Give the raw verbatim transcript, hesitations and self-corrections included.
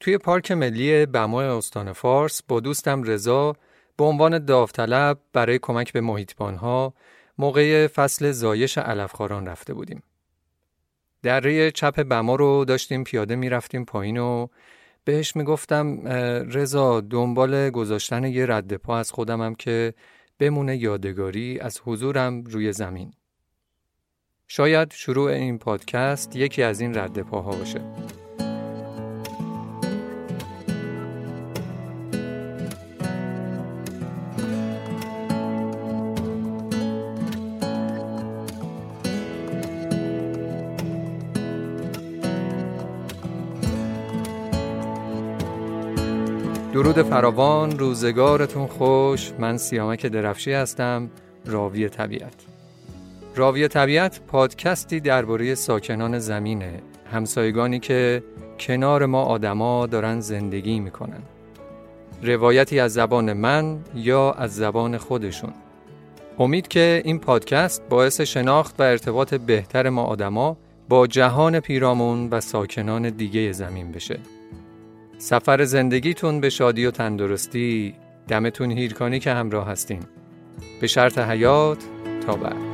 توی پارک ملی بما استان فارس با دوستم رضا به عنوان داوطلب برای کمک به محیطبان‌ها موقع فصل زایش علفخواران رفته بودیم. دره چپ بما رو داشتیم پیاده می‌رفتیم پایین و بهش میگفتم رضا دنبال گذاشتن یه رد پا از خودمم که بمونه یادگاری از حضورم روی زمین. شاید شروع این پادکست یکی از این رد پاها باشه. درود فراوان، روزگارتون خوش. من سیامک درفشی هستم، راوی طبیعت. راوی طبیعت پادکستی درباره ساکنان زمینه، همسایگانی که کنار ما آدما دارن زندگی میکنن. روایتی از زبان من یا از زبان خودشون. امید که این پادکست باعث شناخت و ارتباط بهتر ما آدما با جهان پیرامون و ساکنان دیگه زمین بشه. سفر زندگیتون به شادی و تندرستی. دمتون هیرکانی که همراه هستین. به شرط حیات تا بعد.